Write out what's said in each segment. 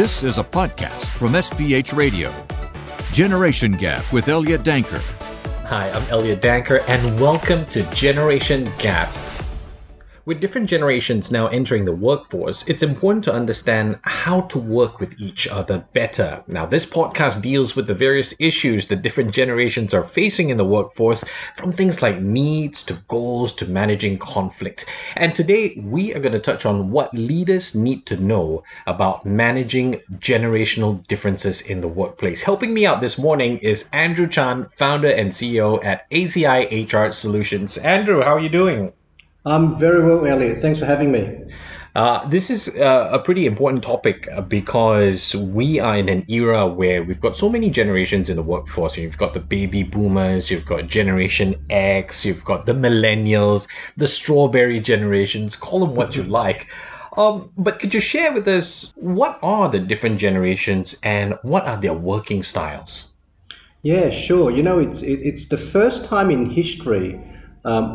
This is a podcast from SPH Radio. Generation Gap with Elliot Danker. Hi, I'm Elliot Danker, and welcome to Generation Gap. With different generations now entering the workforce, it's important to understand how to work with each other better. Now, this podcast deals with the various issues that different generations are facing in the workforce, from things like needs to goals to managing conflict. And today, we are going to touch on what leaders need to know about managing generational differences in the workplace. Helping me out this morning is Andrew Chan, founder and CEO at ACI HR Solutions. Andrew, how are you doing? I'm very well, Elliot. Thanks for having me. This is a pretty important topic because we are in an era where we've got so many generations in the workforce. You've got the baby boomers, you've got Generation X, you've got the millennials, the strawberry generations, call them what you like. But could you share with us, what are the different generations and what are their working styles? Yeah, sure. You know, it's the first time in history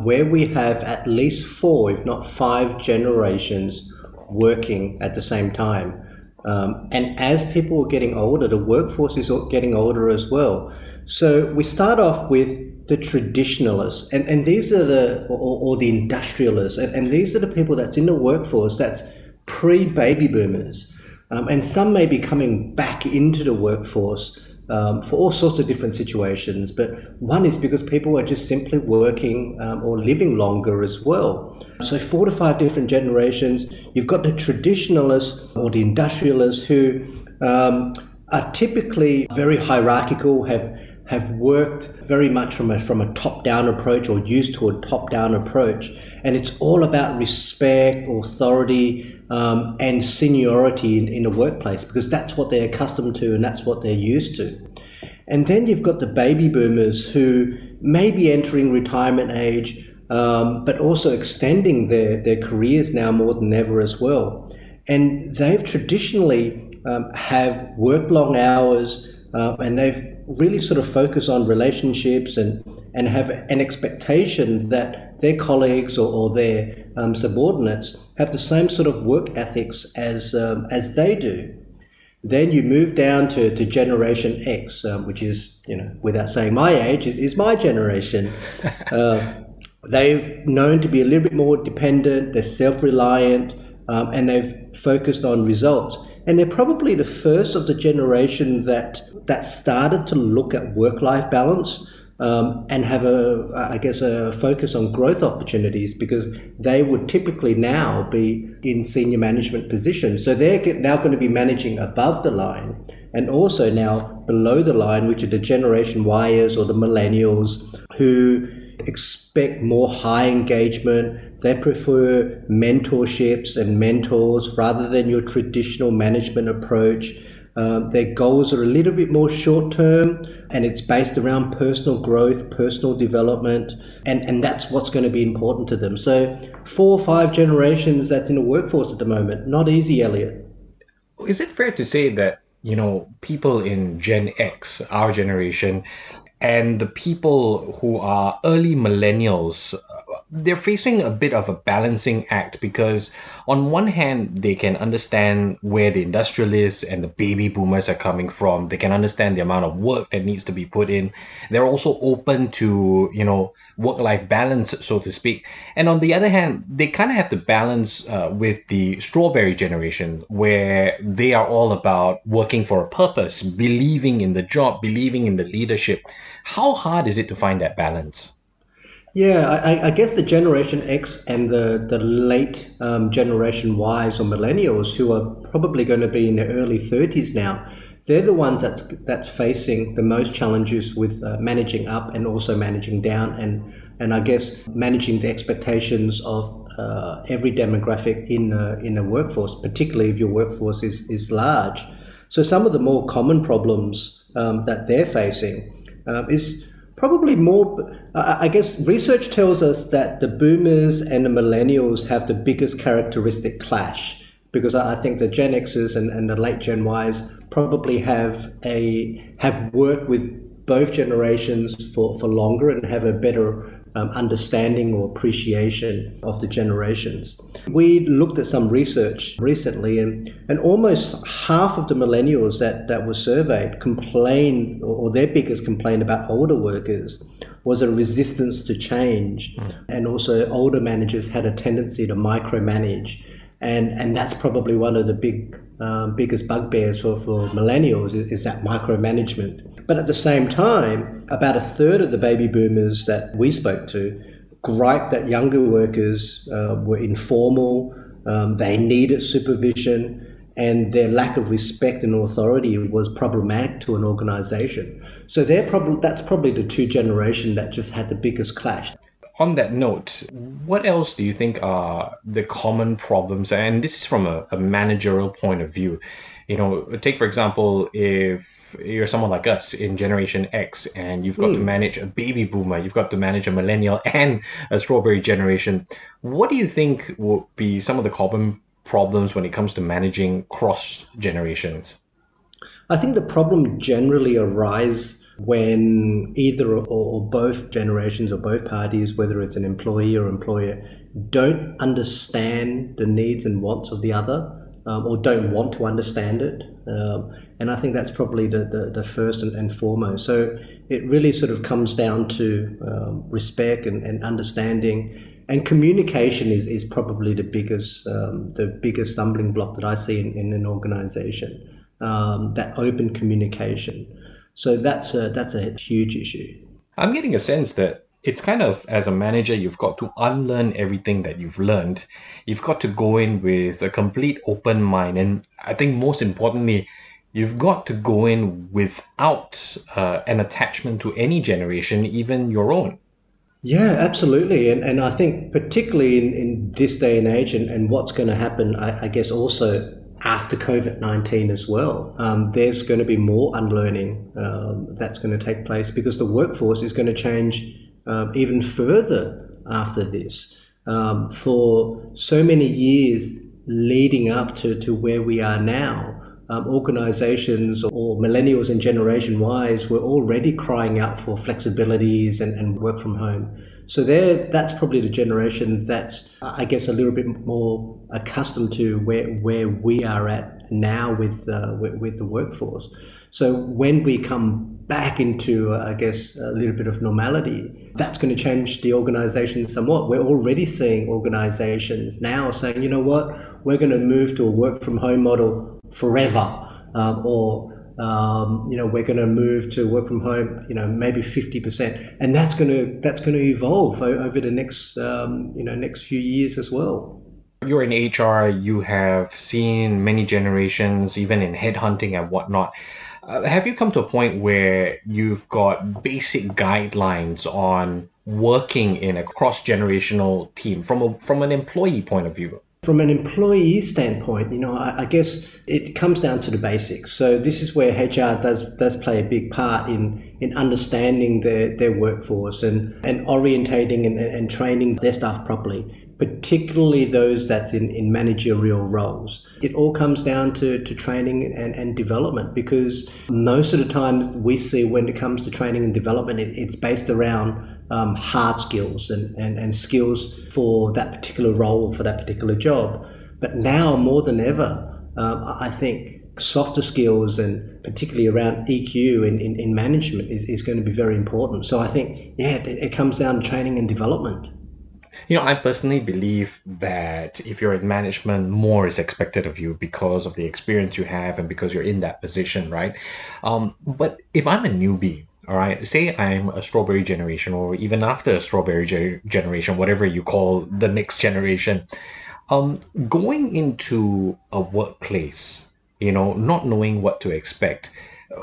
where we have at least four, if not five, generations working at the same time. And as people are getting older, the workforce is getting older as well. So we start off with the traditionalists, and these are the industrialists, and these are the people that's in the workforce that's pre-baby boomers. And some may be coming back into the workforce for all sorts of different situations, but one is because people are just simply working or living longer as well. So 4 to 5 different generations. You've got the traditionalists or the industrialists who are typically very hierarchical, have worked very much from a top-down approach, or used to a top-down approach, and it's all about respect, authority, and seniority in the workplace, because that's what they're accustomed to and that's what they're used to. And then you've got the baby boomers, who may be entering retirement age, but also extending their careers now more than ever as well. And they've traditionally have worked long hours, and they've really sort of focus on relationships and have an expectation that their colleagues or their subordinates have the same sort of work ethics as they do. Then you move down to Generation X, which is, you know, without saying my age, is my generation. They've known to be a little bit more dependent, they're self-reliant, and they've focused on results. And they're probably the first of the generation that started to look at work-life balance and have a focus on growth opportunities, because they would typically now be in senior management positions. So they're now going to be managing above the line, and also now below the line, which are the Generation Yers or the millennials, who expect more high engagement. They prefer mentorships and mentors rather than your traditional management approach. Their goals are a little bit more short-term, and it's based around personal growth, personal development, and that's what's going to be important to them. So 4 or 5 generations that's in the workforce at the moment. Not easy, Elliot. Is it fair to say that, you know, people in Gen X, our generation, and the people who are early millennials, they're facing a bit of a balancing act, because on one hand, they can understand where the industrialists and the baby boomers are coming from. They can understand the amount of work that needs to be put in. They're also open to, you know, work-life balance, so to speak. And on the other hand, they kind of have to balance with the strawberry generation, where they are all about working for a purpose, believing in the job, believing in the leadership. How hard is it to find that balance? Yeah, I guess the Generation X and the late Generation Ys or millennials, who are probably going to be in their early 30s now, they're the ones that's facing the most challenges with managing up and also managing down, and I guess managing the expectations of every demographic in a workforce, particularly if your workforce is large. So some of the more common problems that they're facing is probably more, I guess research tells us that the boomers and the millennials have the biggest characteristic clash, because I think the Gen Xers and the late Gen Ys probably have worked with both generations for longer and have a better understanding or appreciation of the generations. We looked at some research recently, and almost half of the millennials that were surveyed complained, or their biggest complaint about older workers was a resistance to change. And also older managers had a tendency to micromanage. And that's probably one of the biggest bugbears for millennials is that micromanagement. But at the same time, about a third of the baby boomers that we spoke to gripe that younger workers were informal, they needed supervision, and their lack of respect and authority was problematic to an organisation. So that's probably the two generations that just had the biggest clash. On that note, what else do you think are the common problems? And this is from a managerial point of view. You know, take for example, if you're someone like us in Generation X and you've got to manage a baby boomer, you've got to manage a millennial and a strawberry generation. What do you think would be some of the common problems when it comes to managing cross generations? I think the problem generally arises when either or both generations or both parties, whether it's an employee or employer, don't understand the needs and wants of the other or don't want to understand it. And I think that's probably the first and foremost. So it really sort of comes down to respect and understanding. And communication is probably the biggest stumbling block that I see in an organization, that open communication. So that's a huge issue. I'm getting a sense that it's kind of, as a manager, you've got to unlearn everything that you've learned. You've got to go in with a complete open mind. And I think most importantly, you've got to go in without an attachment to any generation, even your own. Yeah, absolutely. And I think particularly in this day and age and what's going to happen, I guess also after COVID-19 as well, there's going to be more unlearning that's going to take place because the workforce is going to change even further after this. For so many years leading up to where we are now, organizations or millennials and Generation Ys were already crying out for flexibilities and work from home. So that's probably the generation that's, I guess, a little bit more accustomed to where we are at now with the workforce. So when we come back into, I guess, a little bit of normality, that's going to change the organization somewhat. We're already seeing organizations now saying, you know what, we're going to move to a work from home model forever, we're going to move to work from home, maybe 50%, and that's going to evolve over the next few years as well. You're in HR. You have seen many generations, even in headhunting and whatnot. Have you come to a point where you've got basic guidelines on working in a cross-generational team from an employee point of view? From an employee standpoint, I guess it comes down to the basics. So this is where HR does play a big part in understanding their workforce and orientating and training their staff properly, particularly those that's in managerial roles. It all comes down to training and development, because most of the times we see when it comes to training and development, it's based around hard skills and skills for that particular role, for that particular job. But now more than ever, I think softer skills and particularly around EQ in management is going to be very important. So I think, it comes down to training and development. I personally believe that if you're in management, more is expected of you because of the experience you have and because you're in that position, right? But if I'm a newbie, all right, say I'm a strawberry generation or even after a strawberry generation, whatever you call the next generation, going into a workplace, not knowing what to expect.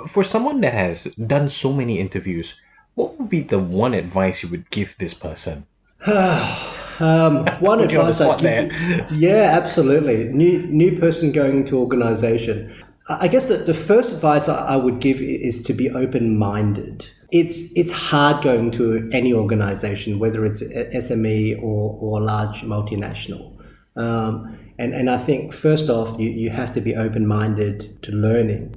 For someone that has done so many interviews, what would be the one advice you would give this person? One advice I'd give you, absolutely. New person going to organization. I guess the first advice I would give is to be open-minded. It's hard going to any organization, whether it's SME or a large multinational. And I think, first off, you have to be open-minded to learning.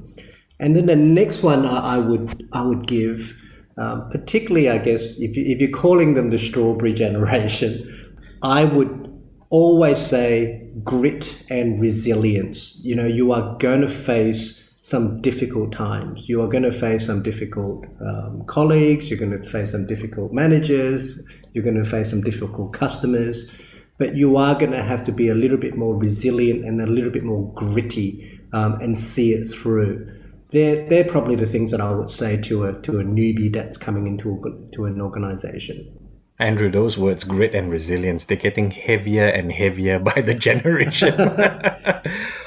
And then the next one I would give Particularly, I guess, if you're calling them the strawberry generation, I would always say grit and resilience. You know, you are going to face some difficult times. You are going to face some difficult colleagues. You're going to face some difficult managers. You're going to face some difficult customers. But you are going to have to be a little bit more resilient and a little bit more gritty and see it through. They're probably the things that I would say to a newbie that's coming into an organization. Andrew, those words, grit and resilience, they're getting heavier and heavier by the generation. But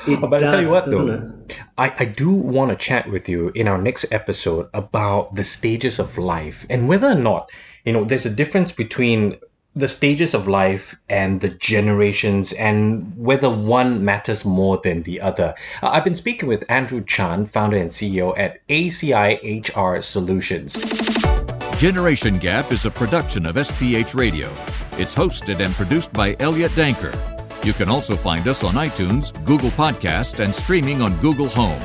I tell you what, though, I do want to chat with you in our next episode about the stages of life and whether or not, you know, there's a difference between the stages of life and the generations and whether one matters more than the other. I've been speaking with Andrew Chan, founder and CEO at ACI HR Solutions. Generation Gap is a production of SPH Radio. It's hosted and produced by Elliot Danker. You can also find us on iTunes, Google Podcast, and streaming on Google Home.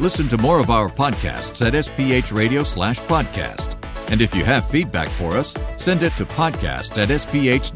Listen to more of our podcasts at sphradio.com/podcast. And if you have feedback for us, send it to podcast@sph.com.sg.